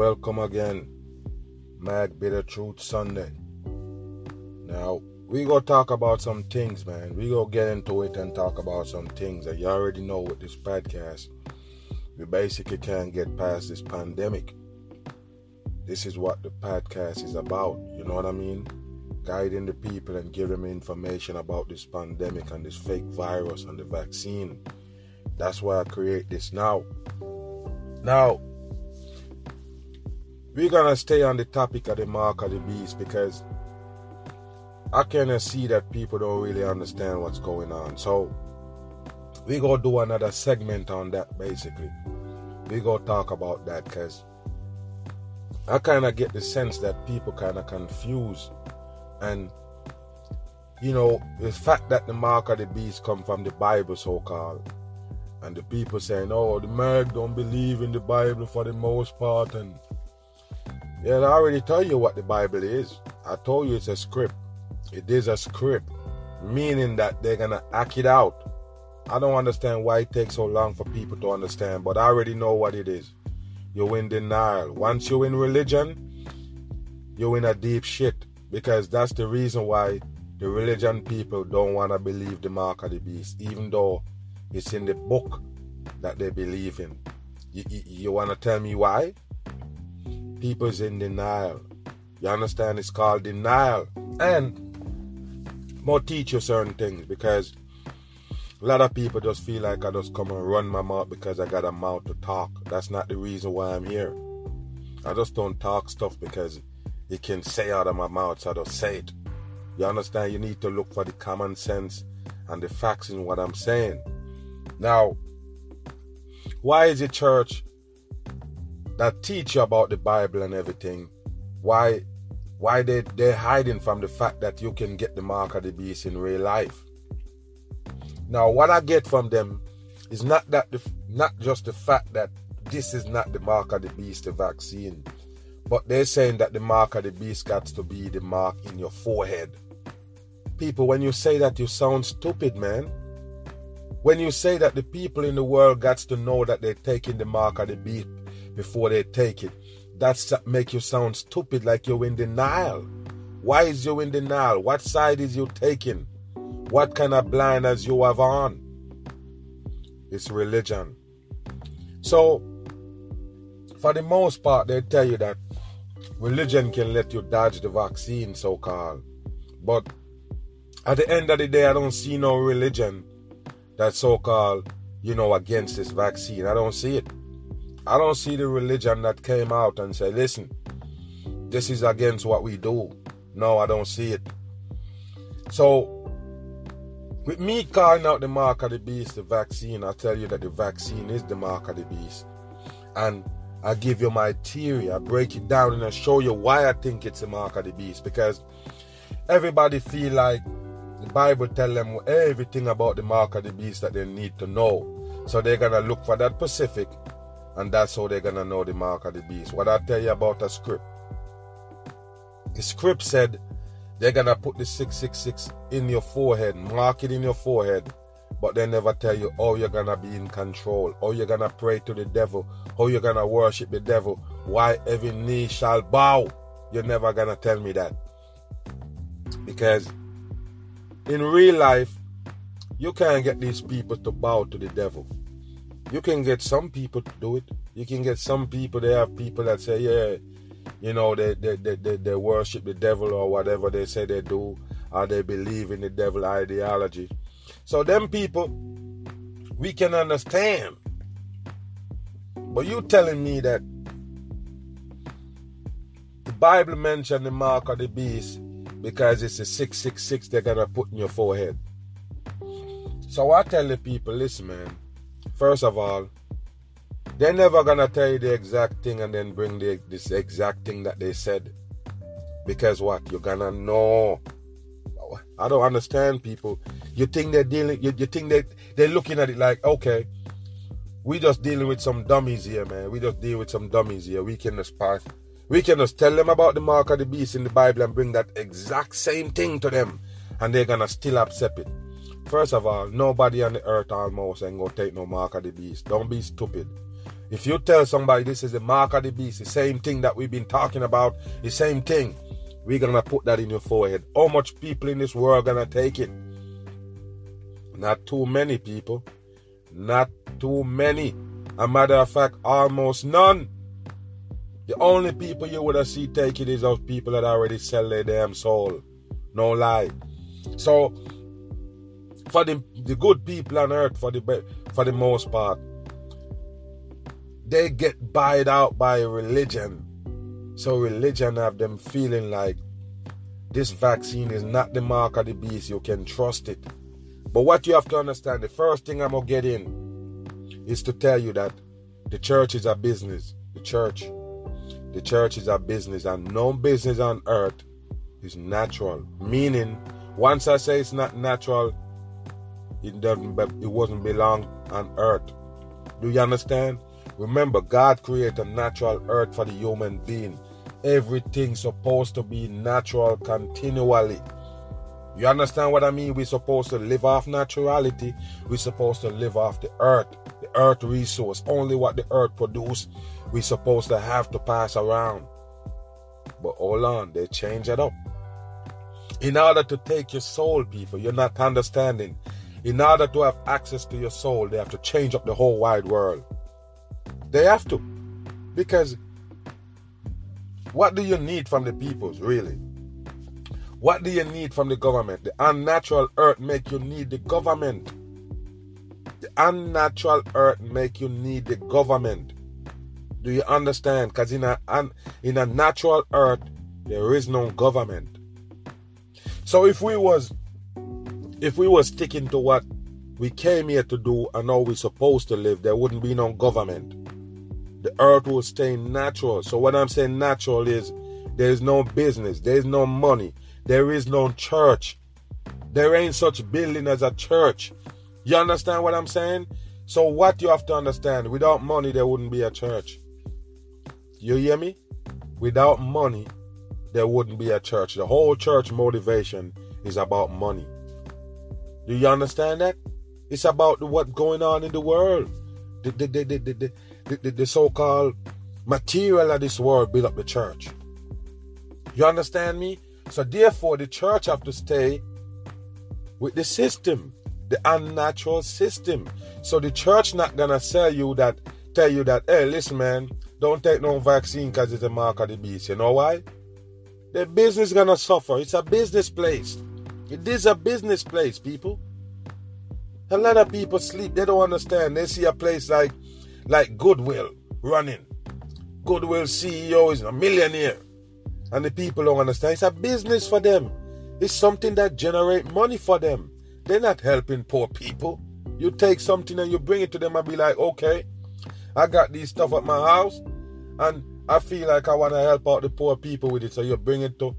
welcome again, Mag Bitter Truth Sunday. Now, we gonna talk about some things, man. We gonna get into it and talk about some things that you already know with this podcast. We basically can't get past this pandemic. This is what the podcast is about, you know what I mean? Guiding the people and giving them information about this pandemic and this fake virus and the vaccine. That's why I create this now. Now, we're gonna stay on the topic of the mark of the beast because I can see that people don't really understand what's going on. So, we're gonna do another segment on that basically. We're gonna talk about that because I kind of get the sense that people kind of confused. And, you know, the fact that the mark of the beast come from the Bible, so-called, and the people saying, oh, the Merc don't believe in the Bible for the most part. And, yeah, I already tell you what the Bible is. I told you it's a script. It is a script, meaning that they're going to act it out. I don't understand why it takes so long for people to understand, but I already know what it is. You're in denial. Once you're in religion, you're in a deep shit. Because that's the reason why the religion people don't want to believe the mark of the beast, even though it's in the book that they believe in. You want to tell me why? People's in denial. You understand? It's called denial. And more teach you certain things because a lot of people just feel like I just come and run my mouth because I got a mouth to talk. That's not the reason why I'm here. I just don't talk stuff because it can say out of my mouth, so I just say it. You understand? You need to look for the common sense and the facts in what I'm saying. Now, why is the church that teach you about the Bible and everything, why they're hiding from the fact that you can get the mark of the beast in real life? Now, what I get from them is not just the fact that this is not the mark of the beast, the vaccine. But they're saying that the mark of the beast got to be the mark in your forehead. People, when you say that, you sound stupid, man. When you say that the people in the world got to know that they're taking the mark of the beast before they take it, that make you sound stupid, like you're in denial. Why is you in denial? What side is you taking? What kind of blinders you have on? It's religion. So, for the most part, they tell you that religion can let you dodge the vaccine, so-called. But at the end of the day, I don't see no religion that's so-called, you know, against this vaccine. I don't see it. I don't see the religion that came out and said, listen, this is against what we do. No, I don't see it. So, with me calling out the mark of the beast, the vaccine, I tell you that the vaccine is the mark of the beast. And I give you my theory, I break it down and I show you why I think it's the mark of the beast. Because everybody feel like the Bible tell them everything about the mark of the beast that they need to know. So they're going to look for that specific, and that's how they're going to know the mark of the beast. What I tell you about a script. The script said they're going to put the 666 in your forehead, mark it in your forehead. But they never tell you, oh, you're going to be in control. Oh, you're going to pray to the devil. Oh, you're going to worship the devil. Why every knee shall bow. You're never going to tell me that. Because in real life, you can't get these people to bow to the devil. You can get some people to do it. You can get some people, they have people that say, yeah, you know, they worship the devil or whatever they say they do. Or they believe in the devil ideology. So them people, we can understand. But you telling me that the Bible mentioned the mark of the beast because it's a 666 they're going to put in your forehead. So I tell the people, listen, man, first of all, they're never going to tell you the exact thing and then bring this exact thing that they said. Because what? You're going to know. I don't understand people. You think they're dealing, you think they're looking at it like, okay, we just dealing with some dummies here, man. We just deal with some dummies here. We can just tell them about the mark of the beast in the Bible and bring that exact same thing to them. And they're going to still accept it. First of all, nobody on the earth almost ain't going to take no mark of the beast. Don't be stupid. If you tell somebody this is the mark of the beast, the same thing that we've been talking about, the same thing, we're going to put that in your forehead. How much people in this world are going to take it? Not too many people. Not too many. A matter of fact, almost none. The only people you would have seen take it is those people that already sell their damn soul. No lie. So, for the good people on earth, for the most part, they get buyed out by religion. So religion have them feeling like this vaccine is not the mark of the beast. You can trust it. But what you have to understand, the first thing I'm going to get in is to tell you that the church is a business. The church is a business, and no business on earth is natural. Meaning, once I say it's not natural, it wasn't belong on earth. Do you understand? Remember, God created a natural earth for the human being. Everything's supposed to be natural continually. You understand what I mean? We're supposed to live off naturality. We're supposed to live off the earth resource, only what the earth produces. We're supposed to have to pass around. But hold on, they change it up. In order to take your soul, people, you're not understanding. In order to have access to your soul, they have to change up the whole wide world. They have to. Because what do you need from the peoples, really? What do you need from the government? The unnatural earth make you need the government. The unnatural earth make you need the government. Do you understand? Because in a natural earth, there is no government. So if we was sticking to what we came here to do and how we're supposed to live, there wouldn't be no government. The earth will stay natural. So what I'm saying natural is there is no business. There is no money. There is no church. There ain't such building as a church. You understand what I'm saying? So what you have to understand, without money, there wouldn't be a church. You hear me? Without money, there wouldn't be a church. The whole church motivation is about money. Do you understand that? It's about what's going on in the world. The so-called material of this world build up the church. You understand me? So therefore, the church have to stay with the system, the unnatural system. So the church not gonna tell you that, hey, listen, man, don't take no vaccine because it's a mark of the beast. You know why? The business gonna suffer. It's a business place. It is a business place, people. A lot of people sleep. They don't understand. They see a place like Goodwill running. Goodwill CEO is a millionaire. And the people don't understand. It's a business for them. It's something that generates money for them. They're not helping poor people. You take something and you bring it to them and be like, okay, I got this stuff at my house and I feel like I want to help out the poor people with it. So you bring it to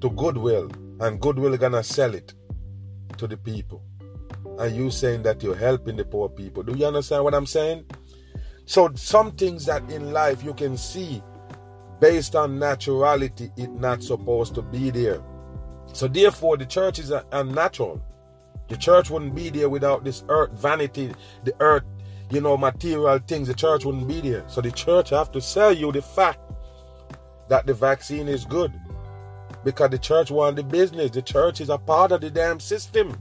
Goodwill, and Goodwill going to sell it to the people. And you saying that you're helping the poor people. Do you understand what I'm saying? So some things that in life you can see based on naturality, it's not supposed to be there. So therefore, the church is unnatural. The church wouldn't be there without this earth vanity, the earth, material things. The church wouldn't be there. So the church have to sell you the fact that the vaccine is good because the church wants the business. The church is a part of the damn system.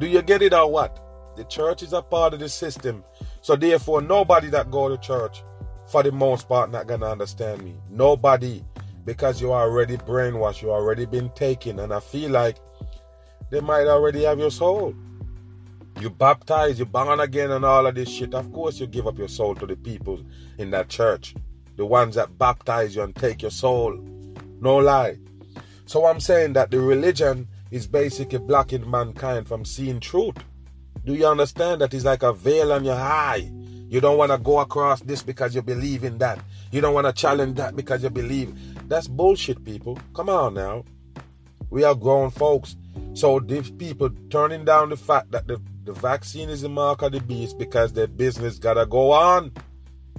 Do you get it or what? The church is a part of the system. So therefore, nobody that go to church, for the most part, not going to understand me. Nobody. Because you are already brainwashed. You already been taken. And I feel like they might already have your soul. You baptize, you born again and all of this shit. Of course you give up your soul to the people in that church. The ones that baptize you and take your soul. No lie. So I'm saying that the religion is basically blocking mankind from seeing truth. Do you understand that? It's like a veil on your eye. You don't want to go across this because you believe in that. You don't want to challenge that because you believe. That's bullshit, people. Come on now. We are grown folks. So these people turning down the fact that the vaccine is the mark of the beast because their business got to go on.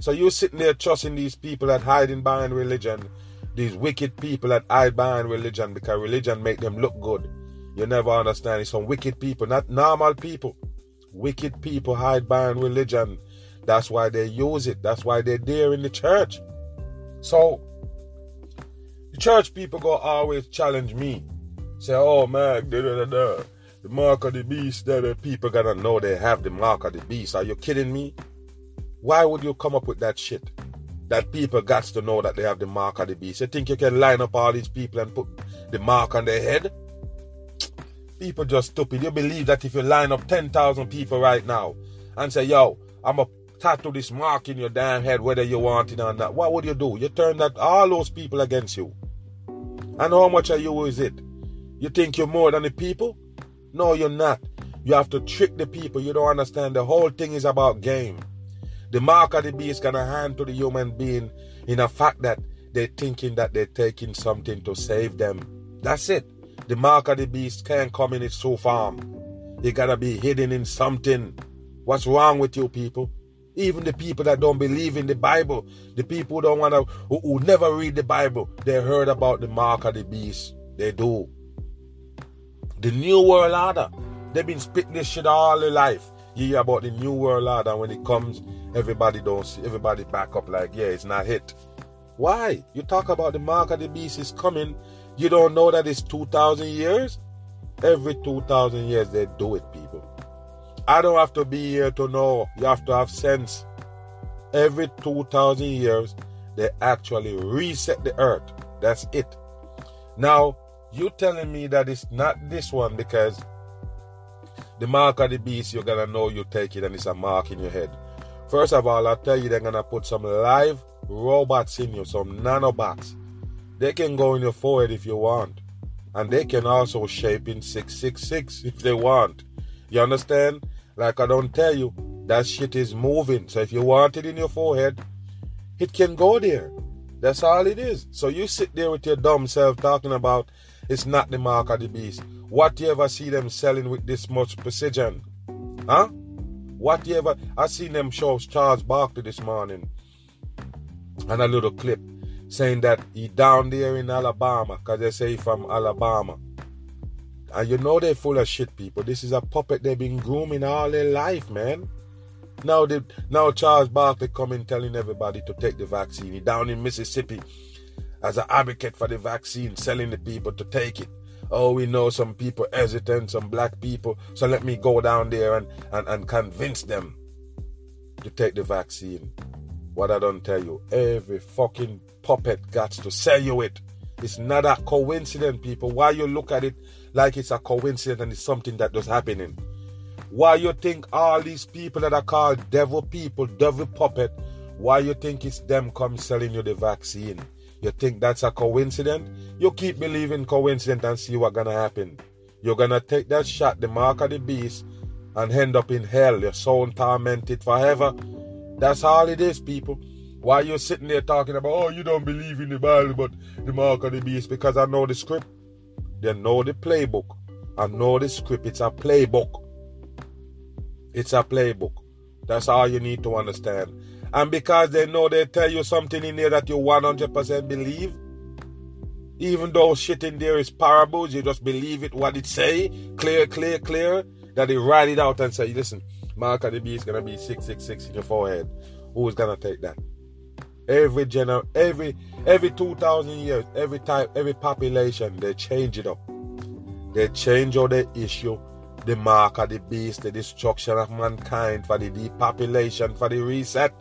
So you're sitting there trusting these people that hiding behind religion. These wicked people that hide behind religion because religion make them look good. You never understand. It's some wicked people, not normal people. Wicked people hide behind religion. That's why they use it. That's why they're there in the church. So the church people go always challenge me. Say, oh man, the mark of the beast, the people gotta know they have the mark of the beast. Are you kidding me? Why would you come up with that shit? That people got to know that they have the mark of the beast. You think you can line up all these people and put the mark on their head? People just stupid. You believe that if you line up 10,000 people right now and say, yo, I'm going to tattoo this mark in your damn head whether you want it or not. What would you do? You turn that all those people against you. And how much of you is it? You think you're more than the people? No, you're not. You have to trick the people. You don't understand. The whole thing is about game. The mark of the beast gonna hand to the human being in a fact that they're thinking that they're taking something to save them. That's it. The mark of the beast can't come in its true form. It gotta be hidden in something. What's wrong with you people? Even the people that don't believe in the Bible, the people who don't wanna, who never read the Bible, they heard about the mark of the beast. They do. The New World Order. They've been spitting this shit all their life. You hear about the New World Order, and when it comes, everybody back up like, yeah, it's not hit. Why? You talk about the mark of the beast is coming. You don't know that it's 2,000 years? Every 2,000 years they do it, people. I don't have to be here to know. You have to have sense. Every 2,000 years they actually reset the earth. That's it. Now, you telling me that it's not this one because the mark of the beast, you're going to know you take it and it's a mark in your head. First of all, I tell you, they're going to put some live robots in you, some nanobots. They can go in your forehead if you want. And they can also shape in 666 if they want. You understand? Like I don't tell you, that shit is moving. So if you want it in your forehead, it can go there. That's all it is. So you sit there with your dumb self talking about it's not the mark of the beast. What do you ever see them selling with this much precision? Huh? What do you ever... I seen them show Charles Barkley this morning and a little clip saying that he down there in Alabama because they say he's from Alabama. And you know they're full of shit, people. This is a puppet they've been grooming all their life, man. Now Charles Barkley coming telling everybody to take the vaccine. He down in Mississippi as an advocate for the vaccine, selling the people to take it. Oh, we know some people hesitant, some black people, so let me go down there and convince them to take the vaccine. What I don't tell you, every fucking puppet got to sell you it. It's not a coincidence, people. Why you look at it like it's a coincidence and it's something that was happening? Why you think all these people that are called devil people, devil puppet, why you think it's them come selling you the vaccine? You think that's a coincidence? You keep believing coincidence and see what's going to happen. You're going to take that shot, the mark of the beast, and end up in hell. Your soul tormented forever. That's all it is, people. Why you're sitting there talking about, oh, you don't believe in the Bible, but the mark of the beast, because I know the script. They know the playbook. I know the script. It's a playbook. It's a playbook. That's all you need to understand. And because they know they tell you something in there that you 100% believe, even though shit in there is parables, you just believe it, what it say, clear, that they write it out and say, listen, mark of the beast is going to be 666 in your forehead. Who's going to take that? Every 2,000 years, every time, every population, they change it up. They change all the issue. The mark of the beast, the destruction of mankind, for the depopulation, for the reset.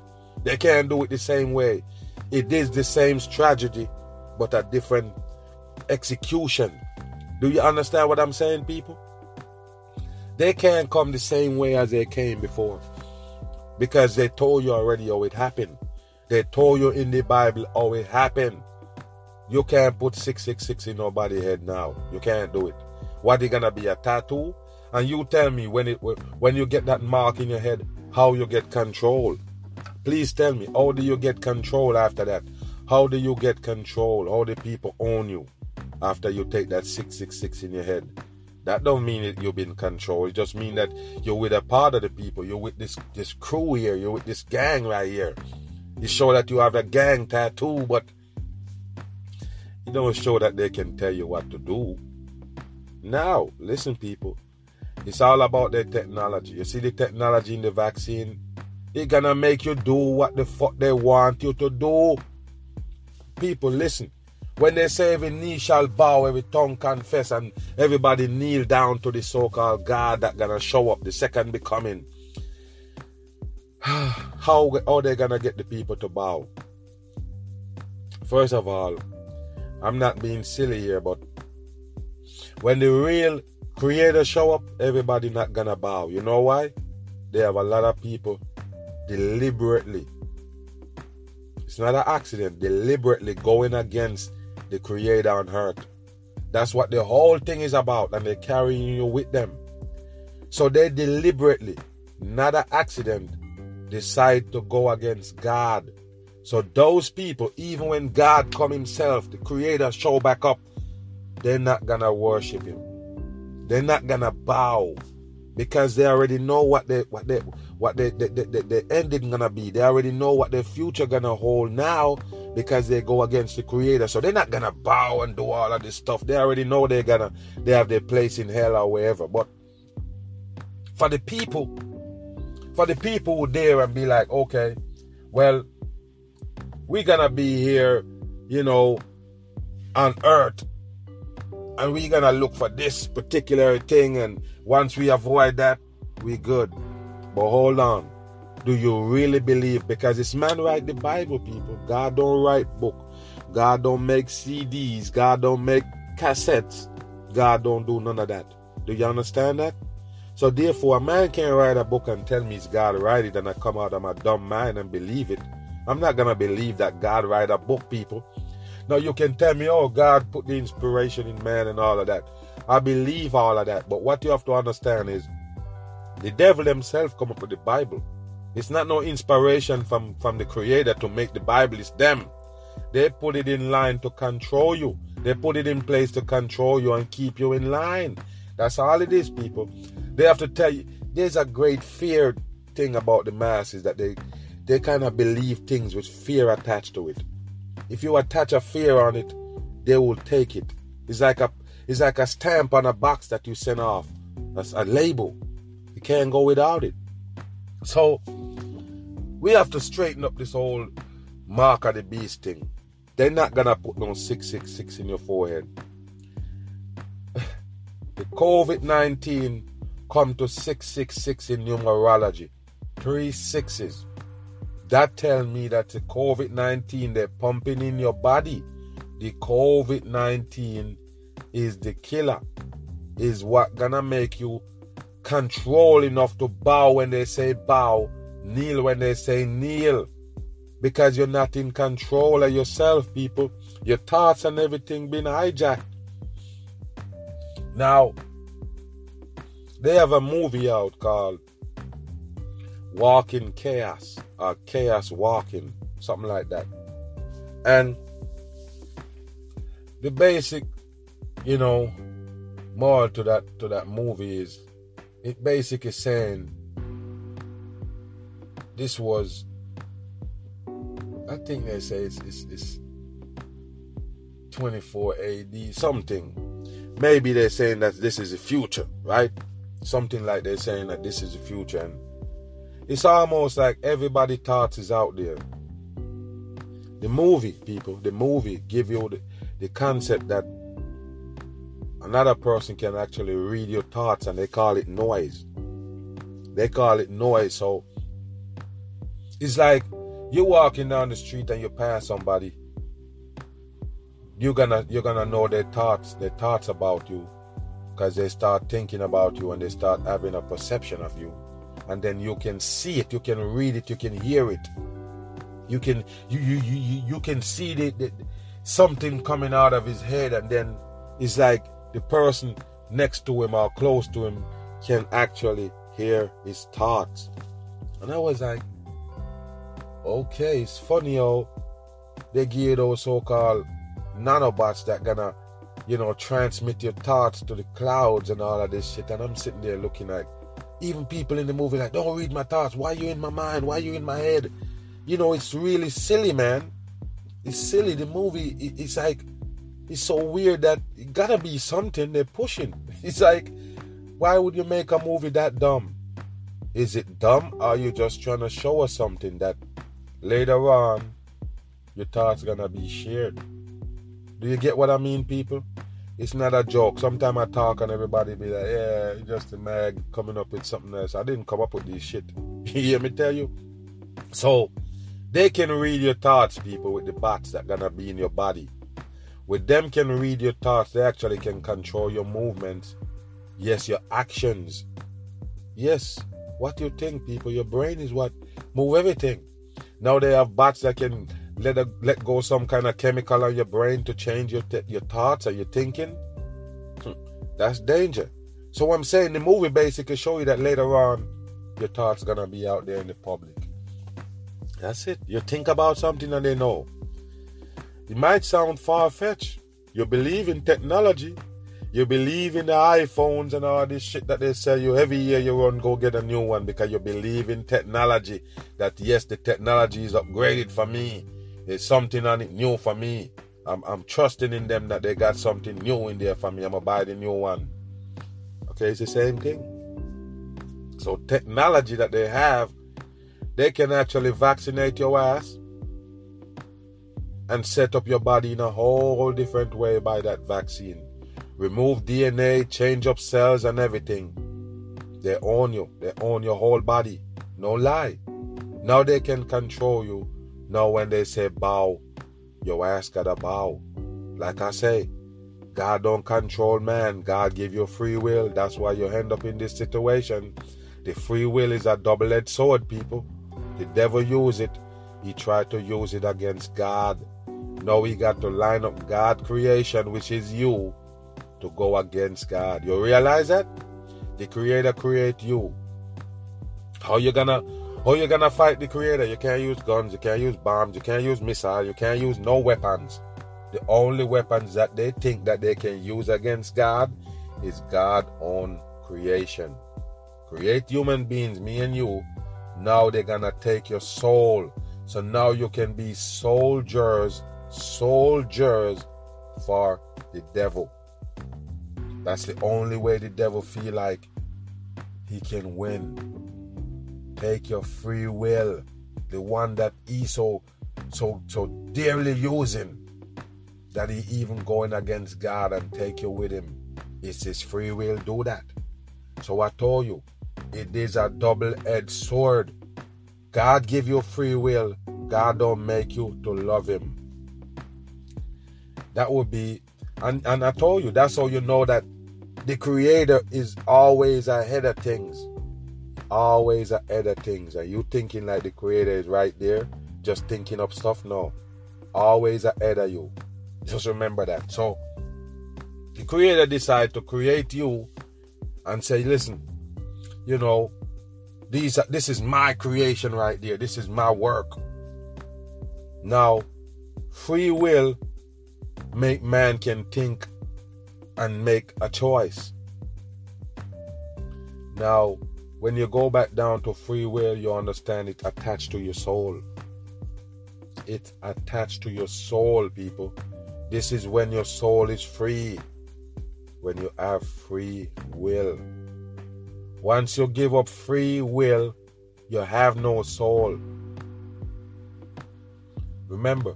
They can't do it the same way. It is the same strategy, but a different execution. Do you understand what I'm saying, people? They can't come the same way as they came before, because they told you already how it happened. They told you in the Bible how it happened. You can't put 666 in nobody's head now. You can't do it. What, it gonna be a tattoo? And you tell me when you get that mark in your head, how you get control. Please tell me, how do you get control after that? How do you get control? How do people own you after you take that 666 in your head? That don't mean that you've been controlled. It just means that you're with a part of the people. You're with this crew here. You're with this gang right here. You show that you have a gang tattoo, but you don't show that they can tell you what to do. Now, listen, people. It's all about their technology. You see the technology in the vaccine? They're going to make you do what the fuck they want you to do. People, listen. When they say every knee shall bow, every tongue confess, and everybody kneel down to the so-called God that's going to show up, the second becoming. How are they going to get the people to bow? First of all, I'm not being silly here, but when the real creator show up, everybody not going to bow. You know why? They have a lot of people deliberately, it's not an accident, deliberately going against the creator on earth. That's what the whole thing is about, and they're carrying you with them. So they deliberately, not an accident, decide to go against God. So those people, even when God come himself, the creator show back up, they're not going to worship him. They're not going to bow, because they already know what they ending going to be. They already know what their future going to hold now, because they go against the creator. So they're not going to bow and do all of this stuff. They already know they have their place in hell or wherever. But for the people who dare and be like, okay, well, we're going to be here, you know, on earth, and we're going to look for this particular thing, and once we avoid that, we're good. But hold on. Do you really believe? Because this man write the Bible, people. God don't write book. God don't make CDs. God don't make cassettes. God don't do none of that. Do you understand that? So therefore, a man can't write a book and tell me it's God write it, and I come out of my dumb mind and believe it. I'm not going to believe that God write a book, people. Now you can tell me, oh, God put the inspiration in man and all of that. I believe all of that. But what you have to understand is the devil himself come up with the Bible. It's not no inspiration from the creator to make the Bible. It's them. They put it in line to control you. They put it in place to control you and keep you in line. That's all it is, people. They have to tell you. There's a great fear thing about the masses, that they kind of believe things with fear attached to it. If you attach a fear on it, they will take it. It's like a stamp on a box that you send off. That's a label. You can't go without it. So we have to straighten up this whole mark of the beast thing. They're not gonna put no 666 in your forehead. The COVID-19 come to 666 in numerology. 3 sixes. That tell me that the COVID-19 they're pumping in your body. The COVID-19 is the killer. Is what gonna make you control enough to bow when they say bow, kneel when they say kneel. Because you're not in control of yourself, people. Your thoughts and everything been hijacked. Now, they have a movie out called Walking Chaos, or Chaos Walking, something like that. And the basic, you know, moral to that movie is, it basically is saying, this was, I think they say it's 24 AD, something. Maybe they're saying that this is the future, right? Something like they're saying that this is the future. And it's almost like everybody thoughts is out there. The movie, people, the movie give you the concept that another person can actually read your thoughts, and they call it noise. They call it noise. So it's like you're walking down the street and you pass somebody. You're gonna know their thoughts about you, because they start thinking about you and they start having a perception of you, and then you can see it, you can read it, you can hear it, you can see the something coming out of his head, and then it's like the person next to him or close to him can actually hear his thoughts. And I was like, okay, it's funny how they give those so-called nanobots that gonna, you know, transmit your thoughts to the clouds and all of this shit. And I'm sitting there looking like, even people in the movie like, don't read my thoughts. Why are you in my mind? Why are you in my head? You know, it's really silly, man. It's silly. The movie, it's like, it's so weird that it gotta be something they're pushing. It's like, why would you make a movie that dumb? Is it dumb, or are you just trying to show us something that later on your thoughts gonna be shared? Do you get what I mean, people? It's not a joke. Sometimes I talk and everybody be like, yeah, just a mag coming up with something else. I didn't come up with this shit. You hear me tell you? So they can read your thoughts, people, with the bots that gonna be in your body. With them can read your thoughts, they actually can control your movements. Yes, your actions. Yes, what you think, people. Your brain is what move everything. Now they have bots that can let go some kind of chemical on your brain to change your thoughts or your thinking. That's danger. So I'm saying the movie basically show you that later on your thoughts gonna be out there in the public. That's it. You think about something and they know. It might sound far-fetched. You believe in technology. You believe in the iPhones and all this shit that they sell you. Every year you run, go get a new one because you believe in technology. That yes, the technology is upgraded for me. There's something on it new for me. I'm trusting in them that they got something new in there for me. I'm going to buy the new one. Okay, it's the same thing. So technology that they have, they can actually vaccinate your ass and set up your body in a whole different way by that vaccine. Remove DNA, change up cells and everything. They own you. They own your whole body. No lie. Now they can control you. Now when they say bow, your ass gotta bow. Like I say, God don't control man. God give you free will. That's why you end up in this situation. The free will is a double-edged sword, people. The devil use it. He tried to use it against God. Now he got to line up God's creation, which is you, to go against God. You realize that? The creator create you. How you gonna fight the creator? You can't use guns, you can't use bombs, you can't use missiles, you can't use no weapons. The only weapons that they think that they can use against God is God's own creation. Create human beings, me and you. Now they're gonna take your soul. So now you can be soldiers for the devil. That's the only way the devil feel like he can win. Take your free will, the one that he so dearly using, that he even going against God and take you with him. It's his free will do that. So I told you, it is a double-edged sword. God give you free will. God don't make you to love him. That would be... And I told you, that's how you know that the creator is always ahead of things. Always ahead of things. Are you thinking like the creator is right there, just thinking up stuff? No. Always ahead of you. Just remember that. So, the creator decided to create you and say, listen, you know, this is my creation right there. This is my work. Now, free will make man can think and make a choice. Now, when you go back down to free will, you understand it's attached to your soul. It's attached to your soul, people. This is when your soul is free, when you have free will. Once you give up free will, you have no soul. Remember,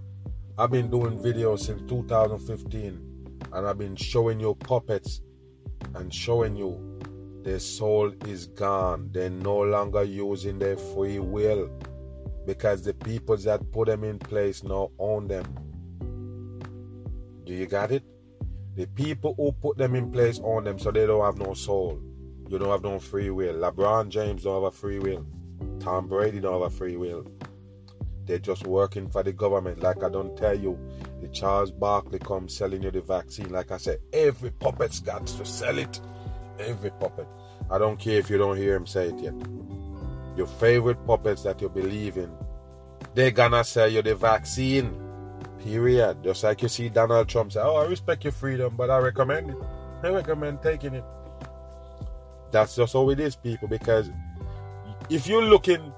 I've been doing videos since 2015 and I've been showing you puppets and showing you their soul is gone. They're no longer using their free will because the people that put them in place now own them. Do you got it? The people who put them in place own them, so they don't have no soul. You don't have no free will. LeBron James don't have a free will. Tom Brady don't have a free will. They're just working for the government. Like I don't tell you, the Charles Barkley come selling you the vaccine. Like I said, every puppet's got to sell it. Every puppet. I don't care if you don't hear him say it yet. Your favorite puppets that you believe in, they're gonna sell you the vaccine. Period. Just like you see Donald Trump say, oh, I respect your freedom, but I recommend it. I recommend taking it. That's just how it is, people, because if you're looking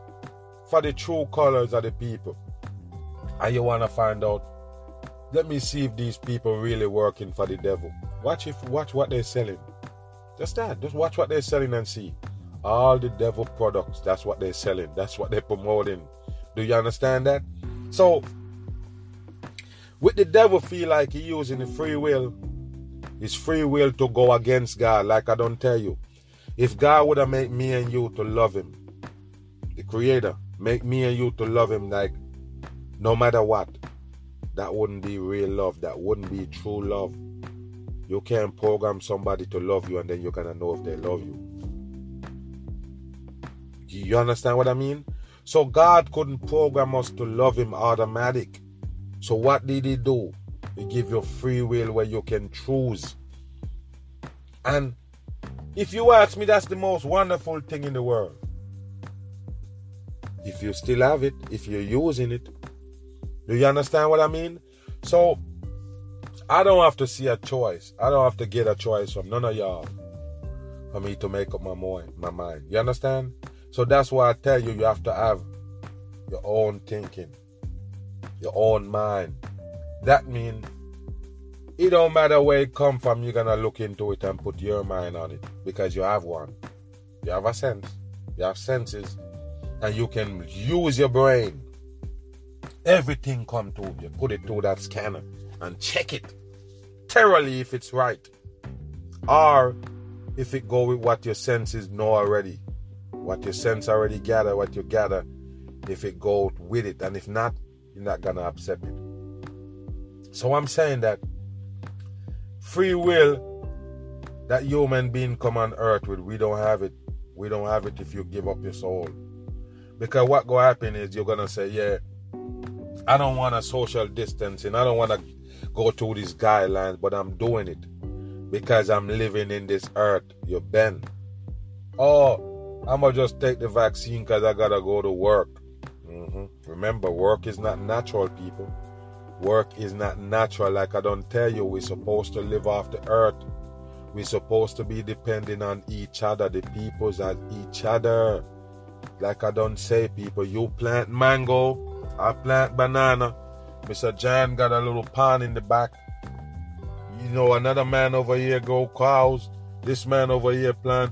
for the true colors of the people and you want to find out, let me see if these people really working for the devil, watch what they're selling. Just watch what they're selling and see. all the devil products. That's what they're selling. That's what they're promoting. Do you understand that? So, with the devil feel like he using the free will, his free will to go against God, like I don't tell you. If God would have made me and you to love him, the creator, make me and you to love him like no matter what, that wouldn't be real love. That wouldn't be true love. You can't program somebody to love you and then you're going to know if they love you. Do you understand what I mean? So God couldn't program us to love him automatic. So what did he do? He give you free will where you can choose. And if you ask me, that's the most wonderful thing in the world. If you still have it, if you're using it. Do you understand what I mean? So I don't have to see a choice. I don't have to get a choice from none of y'all for me to make up my mind. You understand? So that's why I tell you, you have to have your own thinking, your own mind. That means it don't matter where it comes from, you're going to look into it and put your mind on it because you have one. You have a sense. You have senses. And you can use your brain. Everything come to you. Put it through that scanner and check it thoroughly if it's right. Or if it go with what your senses know already. What your sense already gather, what you gather, if it go with it. And if not, you're not going to accept it. So I'm saying that free will that human being come on earth with, we don't have it. We don't have it if you give up your soul. Because what going to happen is you're going to say, yeah, I don't want a social distancing. I don't want to go through these guidelines, but I'm doing it because I'm living in this earth. You bend. Oh, I'm going to just take the vaccine because I got to go to work. Remember, work is not natural, people. Work is not natural. Like I don't tell you, we're supposed to live off the earth. We're supposed to be dependent on each other, the peoples and each other. Like I don't say, people, you plant mango, I plant banana. Mr. John got a little pond in the back. You know, another man over here grow cows. This man over here plant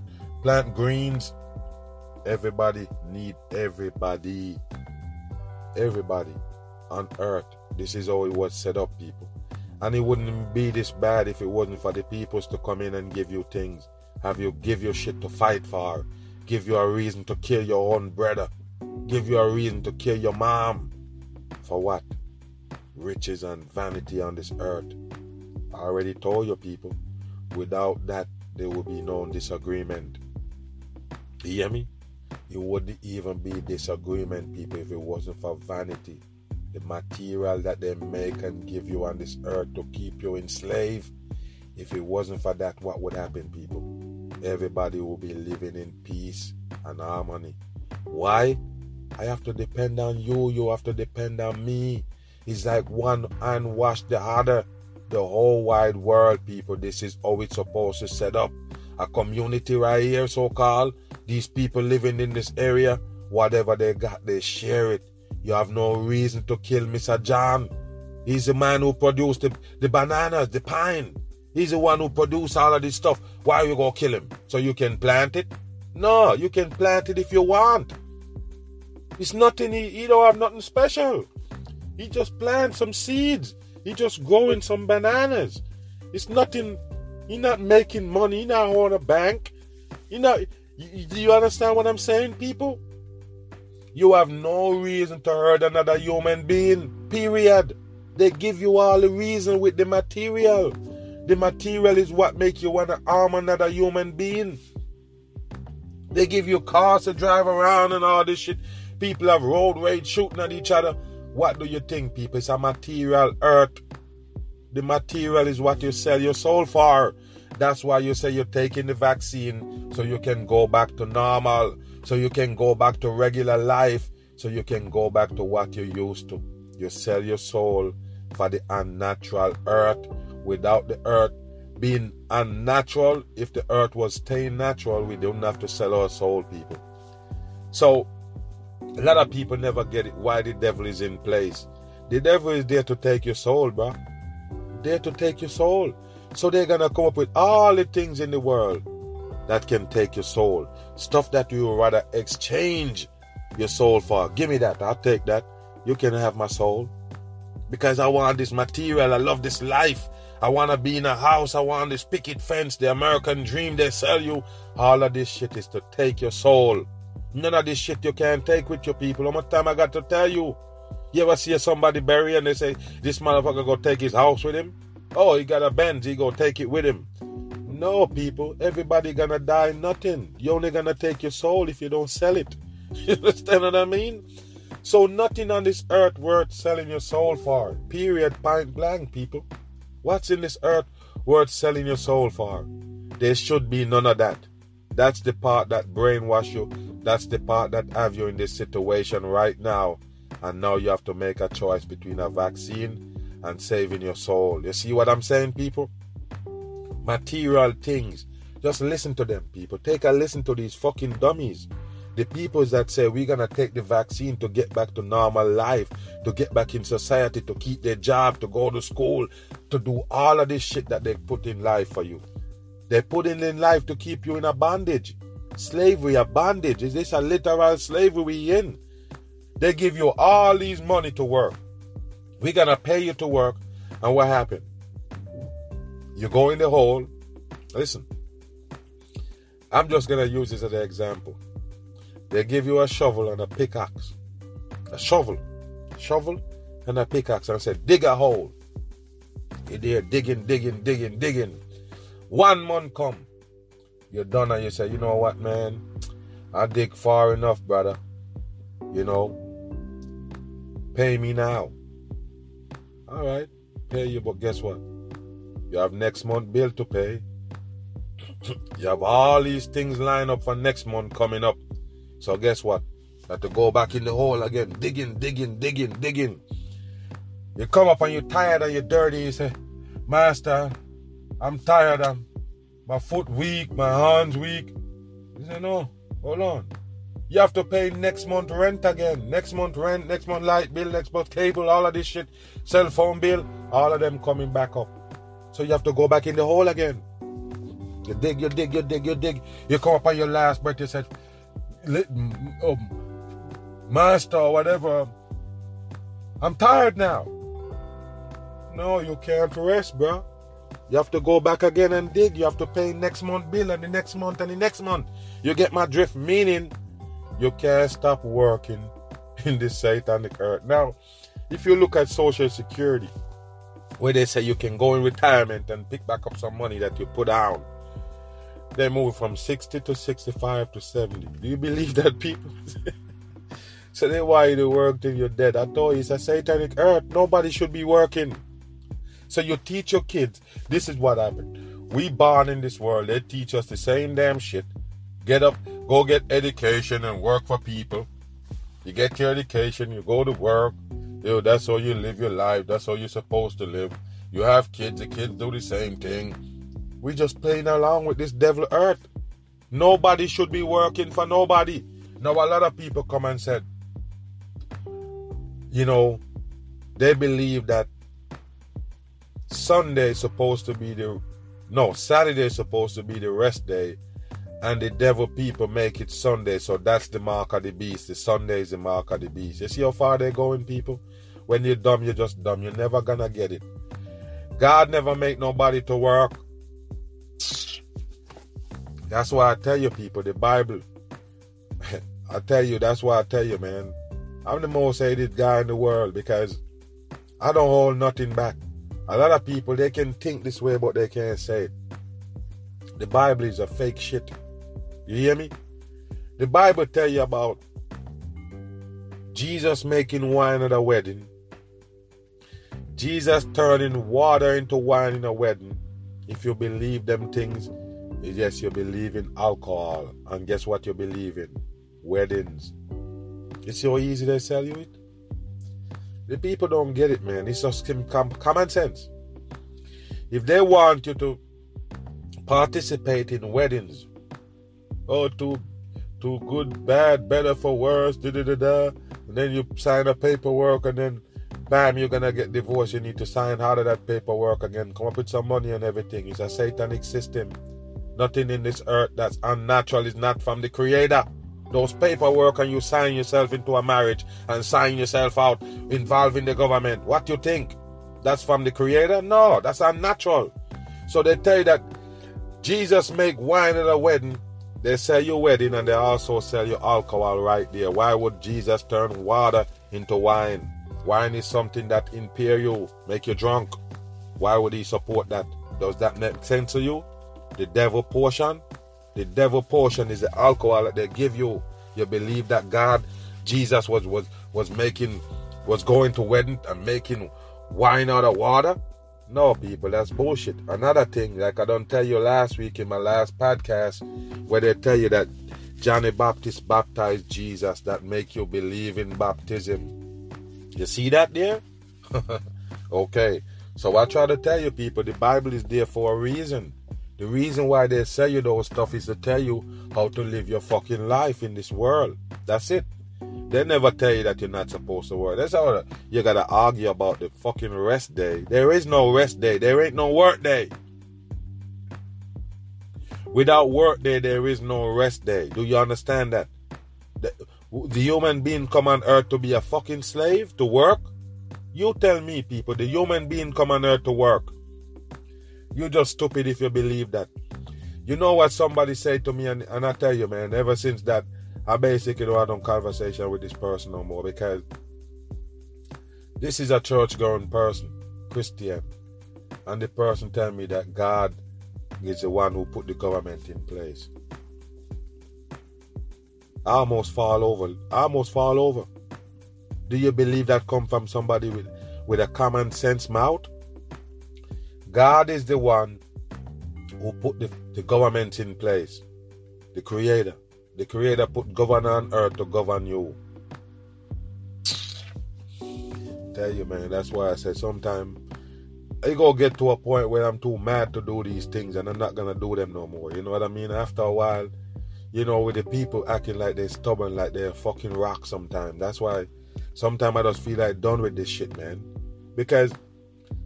greens. Everybody need everybody. Everybody on earth. This is how it was set up, people. And it wouldn't be this bad if it wasn't for the peoples to come in and give you things. Have you give you shit to fight for. Give you a reason to kill your own brother. Give you a reason to kill your mom. For what? Riches and vanity on this earth. I already told you, people. Without that, there will be no disagreement. You hear me? It wouldn't even be disagreement, people, if it wasn't for vanity. The material that they make and give you on this earth to keep you enslaved. If it wasn't for that, what would happen, people? Everybody will be living in peace and harmony. Why? I have to depend on you. You have to depend on me. It's like one hand wash the other. The whole wide world, people. This is how it's supposed to set up. A community right here, so-called. These people living in this area, whatever they got, they share it. You have no reason to kill Mr. John. He's the man who produced the bananas, the pine. He's the one who produced all of this stuff. Why are you going to kill him? So you can plant it? No, you can plant it if you want. It's nothing, he don't have nothing special. He just plants some seeds. He just growing some bananas. It's nothing, he not making money. He not on a bank. He not, do you understand what I'm saying, people? You have no reason to hurt another human being, period. They give you all the reason with the material. The material is what makes you want to harm another human being. They give you cars to drive around and all this shit. People have road rage shooting at each other. What do you think, people? It's a material earth. The material is what you sell your soul for. That's why you say you're taking the vaccine so you can go back to normal, so you can go back to regular life, so you can go back to what you used to. You sell your soul for the unnatural earth. Without the earth being unnatural, if the earth was staying natural, we don't have to sell our soul, people. So, a lot of people never get it why the devil is in place. The devil is there to take your soul, bro. There to take your soul. So they're going to come up with all the things in the world that can take your soul. Stuff that you would rather exchange your soul for. Give me that. I'll take that. You can have my soul. Because I want this material. I love this life. I want to be in a house. I want this picket fence. The American dream they sell you. All of this shit is to take your soul. None of this shit you can't take with your people. How much time I got to tell you? You ever see somebody bury and they say, this motherfucker go take his house with him? Oh, he got a Benz. He go take it with him. No, people. Everybody gonna die nothing. You only gonna take your soul if you don't sell it. You understand what I mean? So nothing on this earth worth selling your soul for. Period. Point blank, people. What's in this earth worth selling your soul for? There should be none of that. That's the part that brainwash you. That's the part that have you in this situation right now. And now you have to make a choice between a vaccine and saving your soul. You see what I'm saying, people? Material things. Just listen to them, people. Take a listen to these fucking dummies. The people that say we're going to take the vaccine to get back to normal life, to get back in society, to keep their job, to go to school, to do all of this shit that they put in life for you. They put in life to keep you in a bondage. Slavery, a bondage. Is this a literal slavery we in? They give you all these money to work. We're going to pay you to work. And what happened? You go in the hole. Listen, I'm just going to use this as an example. They give you a shovel and a pickaxe. A shovel and a pickaxe. And say, dig a hole. You're there digging. 1 month come. You're done and you say, you know what, man? I dig far enough, brother. You know, pay me now. All right, pay you, but guess what? You have next month bill to pay. You have all these things lined up for next month coming up. So guess what? You have to go back in the hole again. Digging. You come up and you're tired and you're dirty. You say, Master, I'm tired. My foot weak. My hands weak. You say, no, hold on. You have to pay next month rent again. Next month rent, next month light bill, next month cable, all of this shit. Cell phone bill, all of them coming back up. So you have to go back in the hole again. You dig. You come up on your last breath. You say, Master or whatever, I'm tired now. No, you can't rest, bro. You have to go back again and dig. You have to pay next month bill and the next month and the next month. You get my drift? Meaning you can't stop working in this satanic earth. Now, if you look at Social Security, where they say you can go in retirement and pick back up some money that you put down, they move from 60 to 65 to 70. Do you believe that, people? So they want you to work till you're dead. I thought it's a satanic earth. Nobody should be working. So you teach your kids. This is what happened. We born in this world. They teach us the same damn shit. Get up, go get education and work for people. You get your education. You go to work. Yo, that's how you live your life. That's how you're supposed to live. You have kids. The kids do the same thing. We just playing along with this devil earth. Nobody should be working for nobody. Now a lot of people come and said, you know, they believe that Saturday is supposed to be the rest day, and the devil people make it Sunday. So that's the mark of the beast. The Sunday is the mark of the beast. You see how far they're going, people? When you're dumb, you're just dumb. You're never gonna get it. God never make nobody to work. That's why I tell you, people, the Bible. That's why I tell you, man. I'm the most hated guy in the world because I don't hold nothing back. A lot of people, they can think this way, but they can't say it. The Bible is a fake shit. You hear me? The Bible tell you about Jesus making wine at a wedding. Jesus turning water into wine in a wedding. If you believe them things, yes, you believe in alcohol. And guess what you believe in? Weddings. You see how easy they sell you it? The people don't get it, man. It's just common sense. If they want you to participate in weddings, oh, too good, bad, better for worse, and then you sign a paperwork and then bam, you're going to get divorced. You need to sign out of that paperwork again. Come up with some money and everything. It's a satanic system. Nothing in this earth that's unnatural is not from the Creator. Those paperwork and you sign yourself into a marriage and sign yourself out involving the government. What you think? That's from the Creator? No, that's unnatural. So they tell you that Jesus make wine at a wedding. They sell you wedding and they also sell you alcohol right there. Why would Jesus turn water into wine? Wine is something that impair you, make you drunk. Why would he support that? Does that make sense to you? The devil portion? The devil portion is the alcohol that they give you. You believe that God, Jesus was going to wedding and making wine out of water? No, people, that's bullshit. Another thing, like I don't tell you last week in my last podcast, where they tell you that John the Baptist baptized Jesus, that make you believe in baptism. You see that there? Okay. So I try to tell you people, the Bible is there for a reason. The reason why they sell you those stuff is to tell you how to live your fucking life in this world. That's it. They never tell you that you're not supposed to work. That's how you gotta argue about the fucking rest day. There is no rest day. There ain't no work day. Without work day, there is no rest day. Do you understand that? The human being come on earth to be a fucking slave, to work? You tell me, people, the human being come on earth to work. You're just stupid if you believe that. You know what somebody said to me, and I tell you, man, ever since that, I basically don't have no conversation with this person no more, because this is a church-going person, Christian, and the person tell me that God is the one who put the government in place. I almost fall over. Do you believe that come from somebody with a common sense mouth? God is the one who put the government in place. The Creator. The Creator put governor on earth to govern you. Tell you, man, that's why I say sometimes I go get to a point where I'm too mad to do these things and I'm not going to do them no more. You know what I mean? After a while, you know, with the people acting like they're stubborn, like they're fucking rock sometimes. That's why sometimes I just feel like done with this shit, man. Because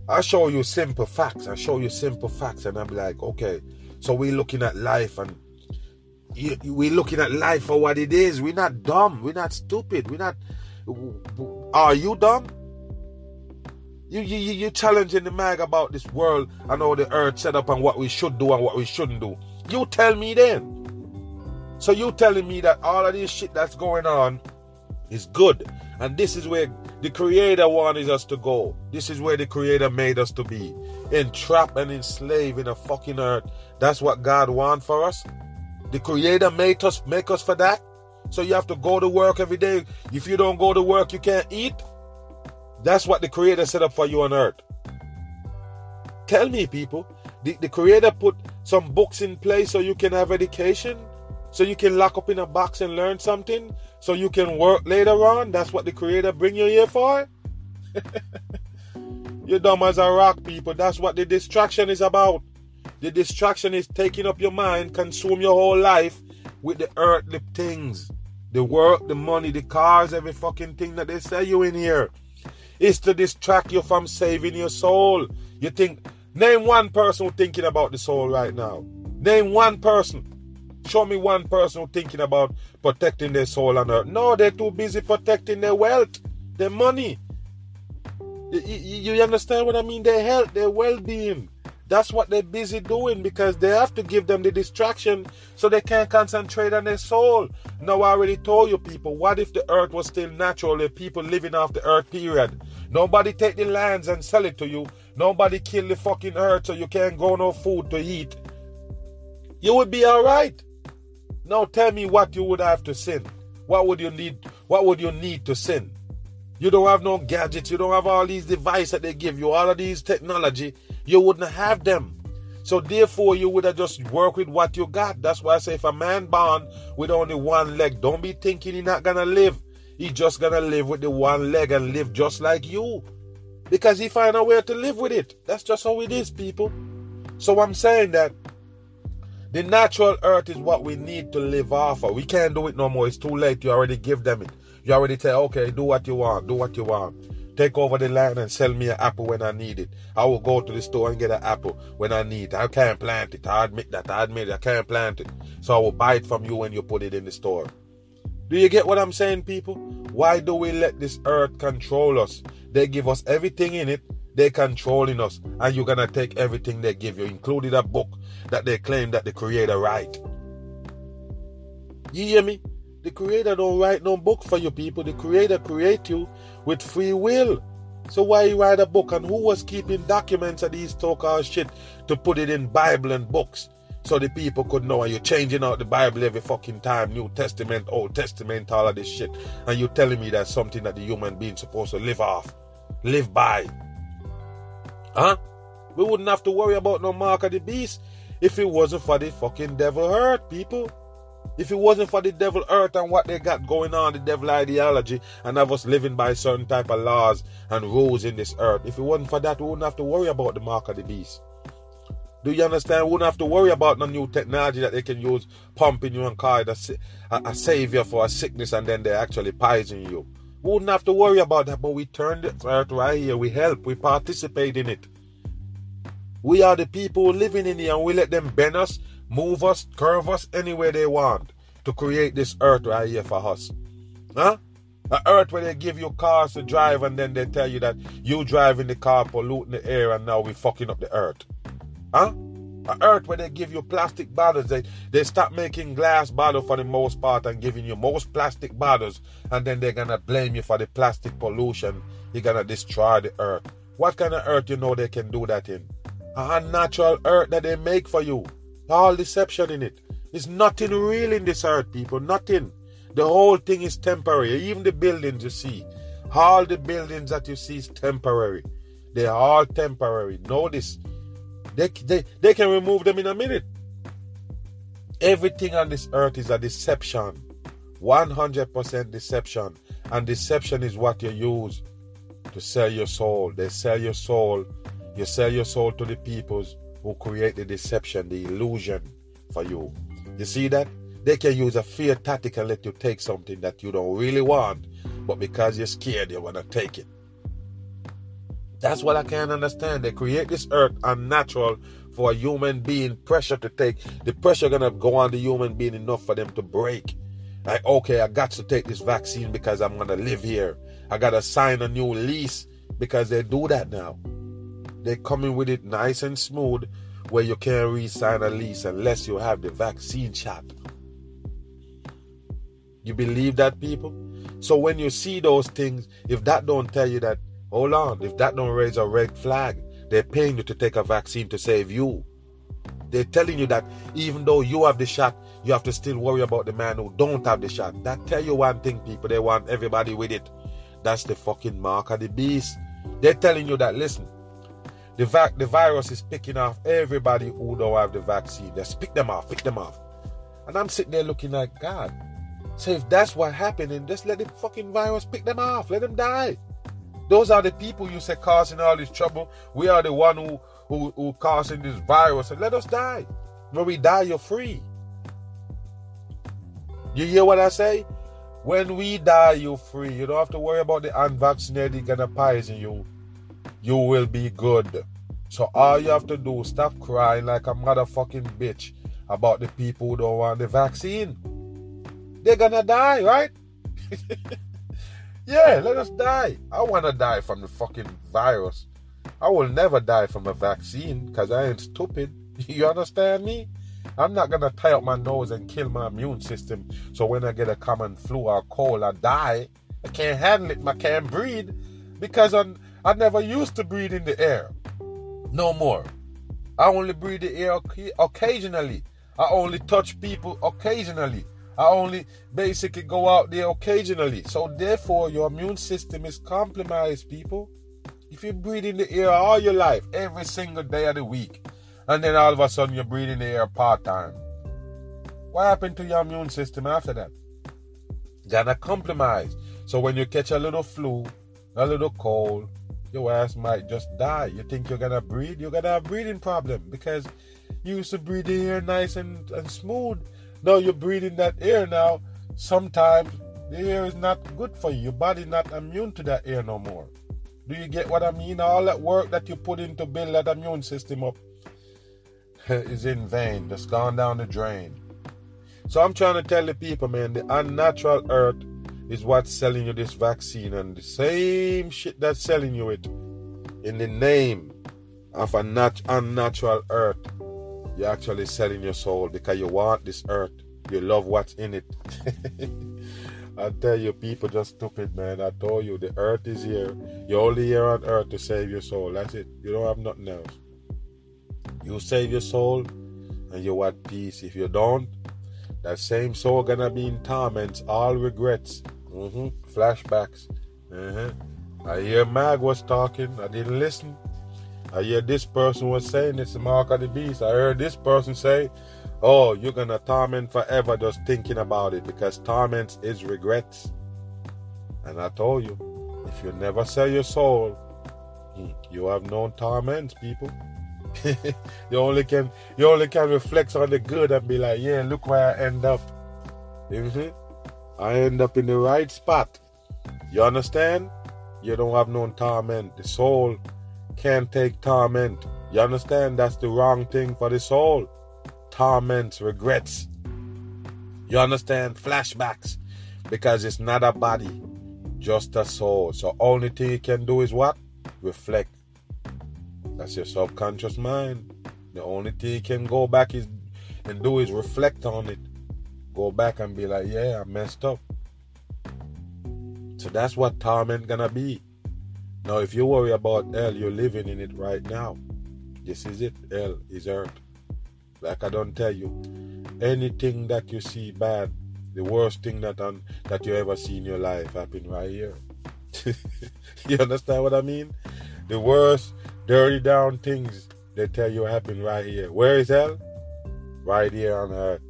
I show you simple facts. And I'm like, okay, so we're looking at life and we're looking at life for what it is. We're not dumb. We're not stupid. We're not... Are you dumb? You're challenging the mag about this world and all the earth set up and what we should do and what we shouldn't do. You tell me then. So you telling me that all of this shit that's going on is good. And this is where the Creator wanted us to go. This is where the Creator made us to be. Entrapped and enslaved in a fucking earth. That's what God wants for us. The Creator made us, make us for that. So you have to go to work every day. If you don't go to work, you can't eat. That's what the Creator set up for you on earth. Tell me, people. The Creator put some books in place so you can have education. So you can lock up in a box and learn something. So you can work later on. That's what the Creator bring you here for. You're dumb as a rock, people. That's what the distraction is about. The distraction is taking up your mind, consume your whole life with the earthly things. The work, the money, the cars, every fucking thing that they sell you in here. It's to distract you from saving your soul. You think, name one person who's thinking about the soul right now. Name one person. Show me one person thinking about protecting their soul on earth. No, they're too busy protecting their wealth, their money. You understand what I mean? Their health, their well-being. That's what they're busy doing, because they have to give them the distraction so they can't concentrate on their soul. Now, I already told you, people, what if the earth was still natural, the people living off the earth, period? Nobody take the lands and sell it to you. Nobody kill the fucking earth so you can't grow no food to eat. You would be all right. Now tell me what you would have to sin. What would you need to sin? You don't have no gadgets. You don't have all these devices that they give you. All of these technology. You wouldn't have them. So therefore you would have just worked with what you got. That's why I say if a man born with only one leg, don't be thinking he's not going to live. He's just going to live with the one leg and live just like you. Because he find a way to live with it. That's just how it is, people. So I'm saying that the natural earth is what we need to live off of. We can't do it no more. It's too late. You already give them it. You already tell, okay, do what you want. Take over the land and sell me an apple when I need it. I will go to the store and get an apple when I need it. I can't plant it. I admit it. I can't plant it. So I will buy it from you when you put it in the store. Do you get what I'm saying, people? Why do we let this earth control us? They give us everything in it. They're controlling us. And you're going to take everything they give you, including a book that they claim that the Creator write. You hear me? The Creator don't write no book for you, people. The Creator create you with free will. So why you write a book? And who was keeping documents of these so-called shit to put it in Bible and books so the people could know? And you're changing out the Bible every fucking time. New Testament, Old Testament, all of this shit. And you're telling me that's something that the human being's supposed to live off, live by. Huh? We wouldn't have to worry about no mark of the beast if it wasn't for the fucking devil hurt, people. If it wasn't for the devil earth and what they got going on, the devil ideology, and of us living by certain type of laws and rules in this earth, if it wasn't for that, we wouldn't have to worry about the mark of the beast. Do you understand? We wouldn't have to worry about no new technology that they can use, pumping you and call it a savior for a sickness, and then they actually poison you. We wouldn't have to worry about that, but we turn the earth right here. We help, we participate in it. We are the people living in here, and we let them bend us, move us, curve us anywhere they want to create this earth right here for us. Huh? An earth where they give you cars to drive and then they tell you that you driving the car, polluting the air, and now we fucking up the earth. Huh? An earth where they give you plastic bottles. They stop making glass bottles for the most part and giving you most plastic bottles, and then they're gonna blame you for the plastic pollution. You're gonna destroy the earth. What kind of earth you know they can do that in? An unnatural earth that they make for you. All deception in it. There's nothing real in this earth, people. Nothing. The whole thing is temporary. Even the buildings you see. All the buildings that you see is temporary. They're all temporary. Notice. They can remove them in a minute. Everything on this earth is a deception. 100% deception. And deception is what you use to sell your soul. They sell your soul. You sell your soul to the peoples who create the deception, the illusion for you. You see that? They can use a fear tactic and let you take something that you don't really want, but because you're scared, you want to take it. That's what I can't understand. They create this earth unnatural for a human being, pressure to take. The pressure going to go on the human being enough for them to break. Like, okay, I got to take this vaccine because I'm going to live here. I got to sign a new lease, because they do that now. They're coming with it nice and smooth, where you can't re-sign a lease unless you have the vaccine shot. You believe that, people? So when you see those things, if that don't tell you that, hold on, if that don't raise a red flag, they're paying you to take a vaccine to save you. They're telling you that even though you have the shot, you have to still worry about the man who don't have the shot. That tell you one thing, people. They want everybody with it. That's the fucking mark of the beast. They're telling you that, listen, the virus is picking off everybody who don't have the vaccine. They pick them off, pick them off. And I'm sitting there looking like, God, so if that's what happened, then just let the fucking virus pick them off. Let them die. Those are the people you say causing all this trouble. We are the one who causing this virus. And let us die. When we die, you're free. You hear what I say? When we die, you're free. You don't have to worry about the unvaccinated gonna poison you. You will be good. So all you have to do, stop crying like a motherfucking bitch about the people who don't want the vaccine. They're gonna die, right? Yeah, let us die. I wanna die from the fucking virus. I will never die from a vaccine, because I ain't stupid. You understand me? I'm not gonna tie up my nose and kill my immune system, so when I get a common flu or cold, I die. I can't handle it. I can't breathe, because I never used to breathe in the air. No more. I only breathe the air occasionally. I only touch people occasionally. I only basically go out there occasionally. So therefore, your immune system is compromised, people. If you breathe in the air all your life, every single day of the week, and then all of a sudden you breathe in the air part-time, what happened to your immune system after that? Gonna compromise. So when you catch a little flu, a little cold, your ass might just die. You think you're gonna breathe? You're gonna have breathing problem, because you used to breathe the air nice and smooth. Now you're breathing that air now. Sometimes the air is not good for you. Your body's not immune to that air no more. Do you get what I mean? All that work that you put in to build that immune system up is in vain. That's gone down the drain. So I'm trying to tell the people, man, the unnatural earth is what's selling you this vaccine, and the same shit that's selling you it in the name of an unnatural earth, you're actually selling your soul, because you want this earth. You love what's in it. I tell you, people just stupid, man. I told you, the earth is here. You're only here on earth to save your soul. That's it. You don't have nothing else. You save your soul and you're at peace. If you don't, that same soul gonna be in torments, all regrets. Flashbacks. I hear Mag was talking. I didn't listen. I hear this person was saying it's the mark of the beast. I heard this person say, oh, you're going to torment forever just thinking about it, because torment is regrets. And I told you, if you never sell your soul, you have no torment, people. You only can reflect on the good and be like, yeah, look where I end up. You see? I end up in the right spot. You understand? You don't have no torment. The soul can't take torment. You understand? That's the wrong thing for the soul. Torments, regrets. You understand? Flashbacks. Because it's not a body, just a soul. So only thing you can do is what? Reflect. That's your subconscious mind. The only thing you can go back is and do is reflect on it. Go back and be like, yeah, I messed up. So that's what torment gonna be. Now if you worry about hell, you're living in it right now. This is it. Hell is earth. Like I don't tell you, anything that you see bad, the worst thing that you ever see in your life happened right here. You understand what I mean? The worst, dirty down things they tell you happen right here. Where is hell? Right here on earth.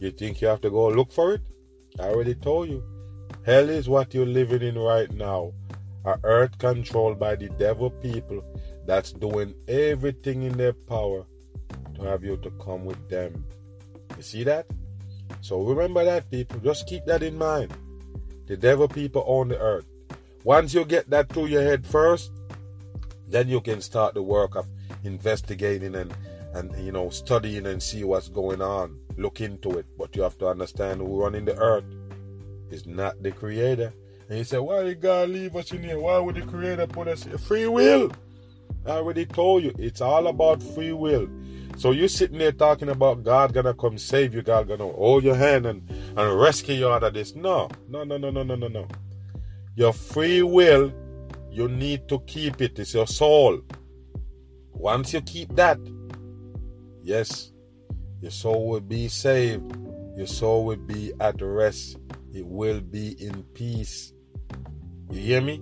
You think you have to go look for it? I already told you. Hell is what you're living in right now. An earth controlled by the devil people that's doing everything in their power to have you to come with them. You see that? So remember that, people. Just keep that in mind. The devil people own the earth. Once you get that through your head first, then you can start the work of investigating and you know, studying and see what's going on. Look into it. But you have to understand who running the earth is not the creator. And you say, why did God leave us in here? Why would the creator put us here? Free will. I already told you. It's all about free will. So you sitting there talking about God gonna come save you, God gonna hold your hand and rescue you out of this. No. Your free will, you need to keep it. It's your soul. Once you keep that, yes, your soul will be saved. Your soul will be at rest. It will be in peace. You hear me?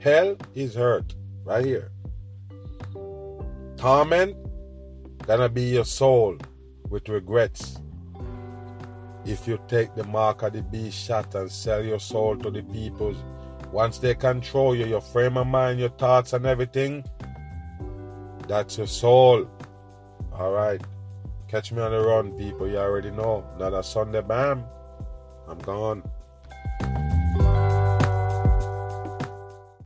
Hell is hurt right here. Torment gonna be your soul with regrets. If you take the mark of the beast shot and sell your soul to the peoples, once they control you, your frame of mind, your thoughts and everything, that's your soul. Alright, catch me on the run, people. You already know. Not a Sunday bam, I'm gone.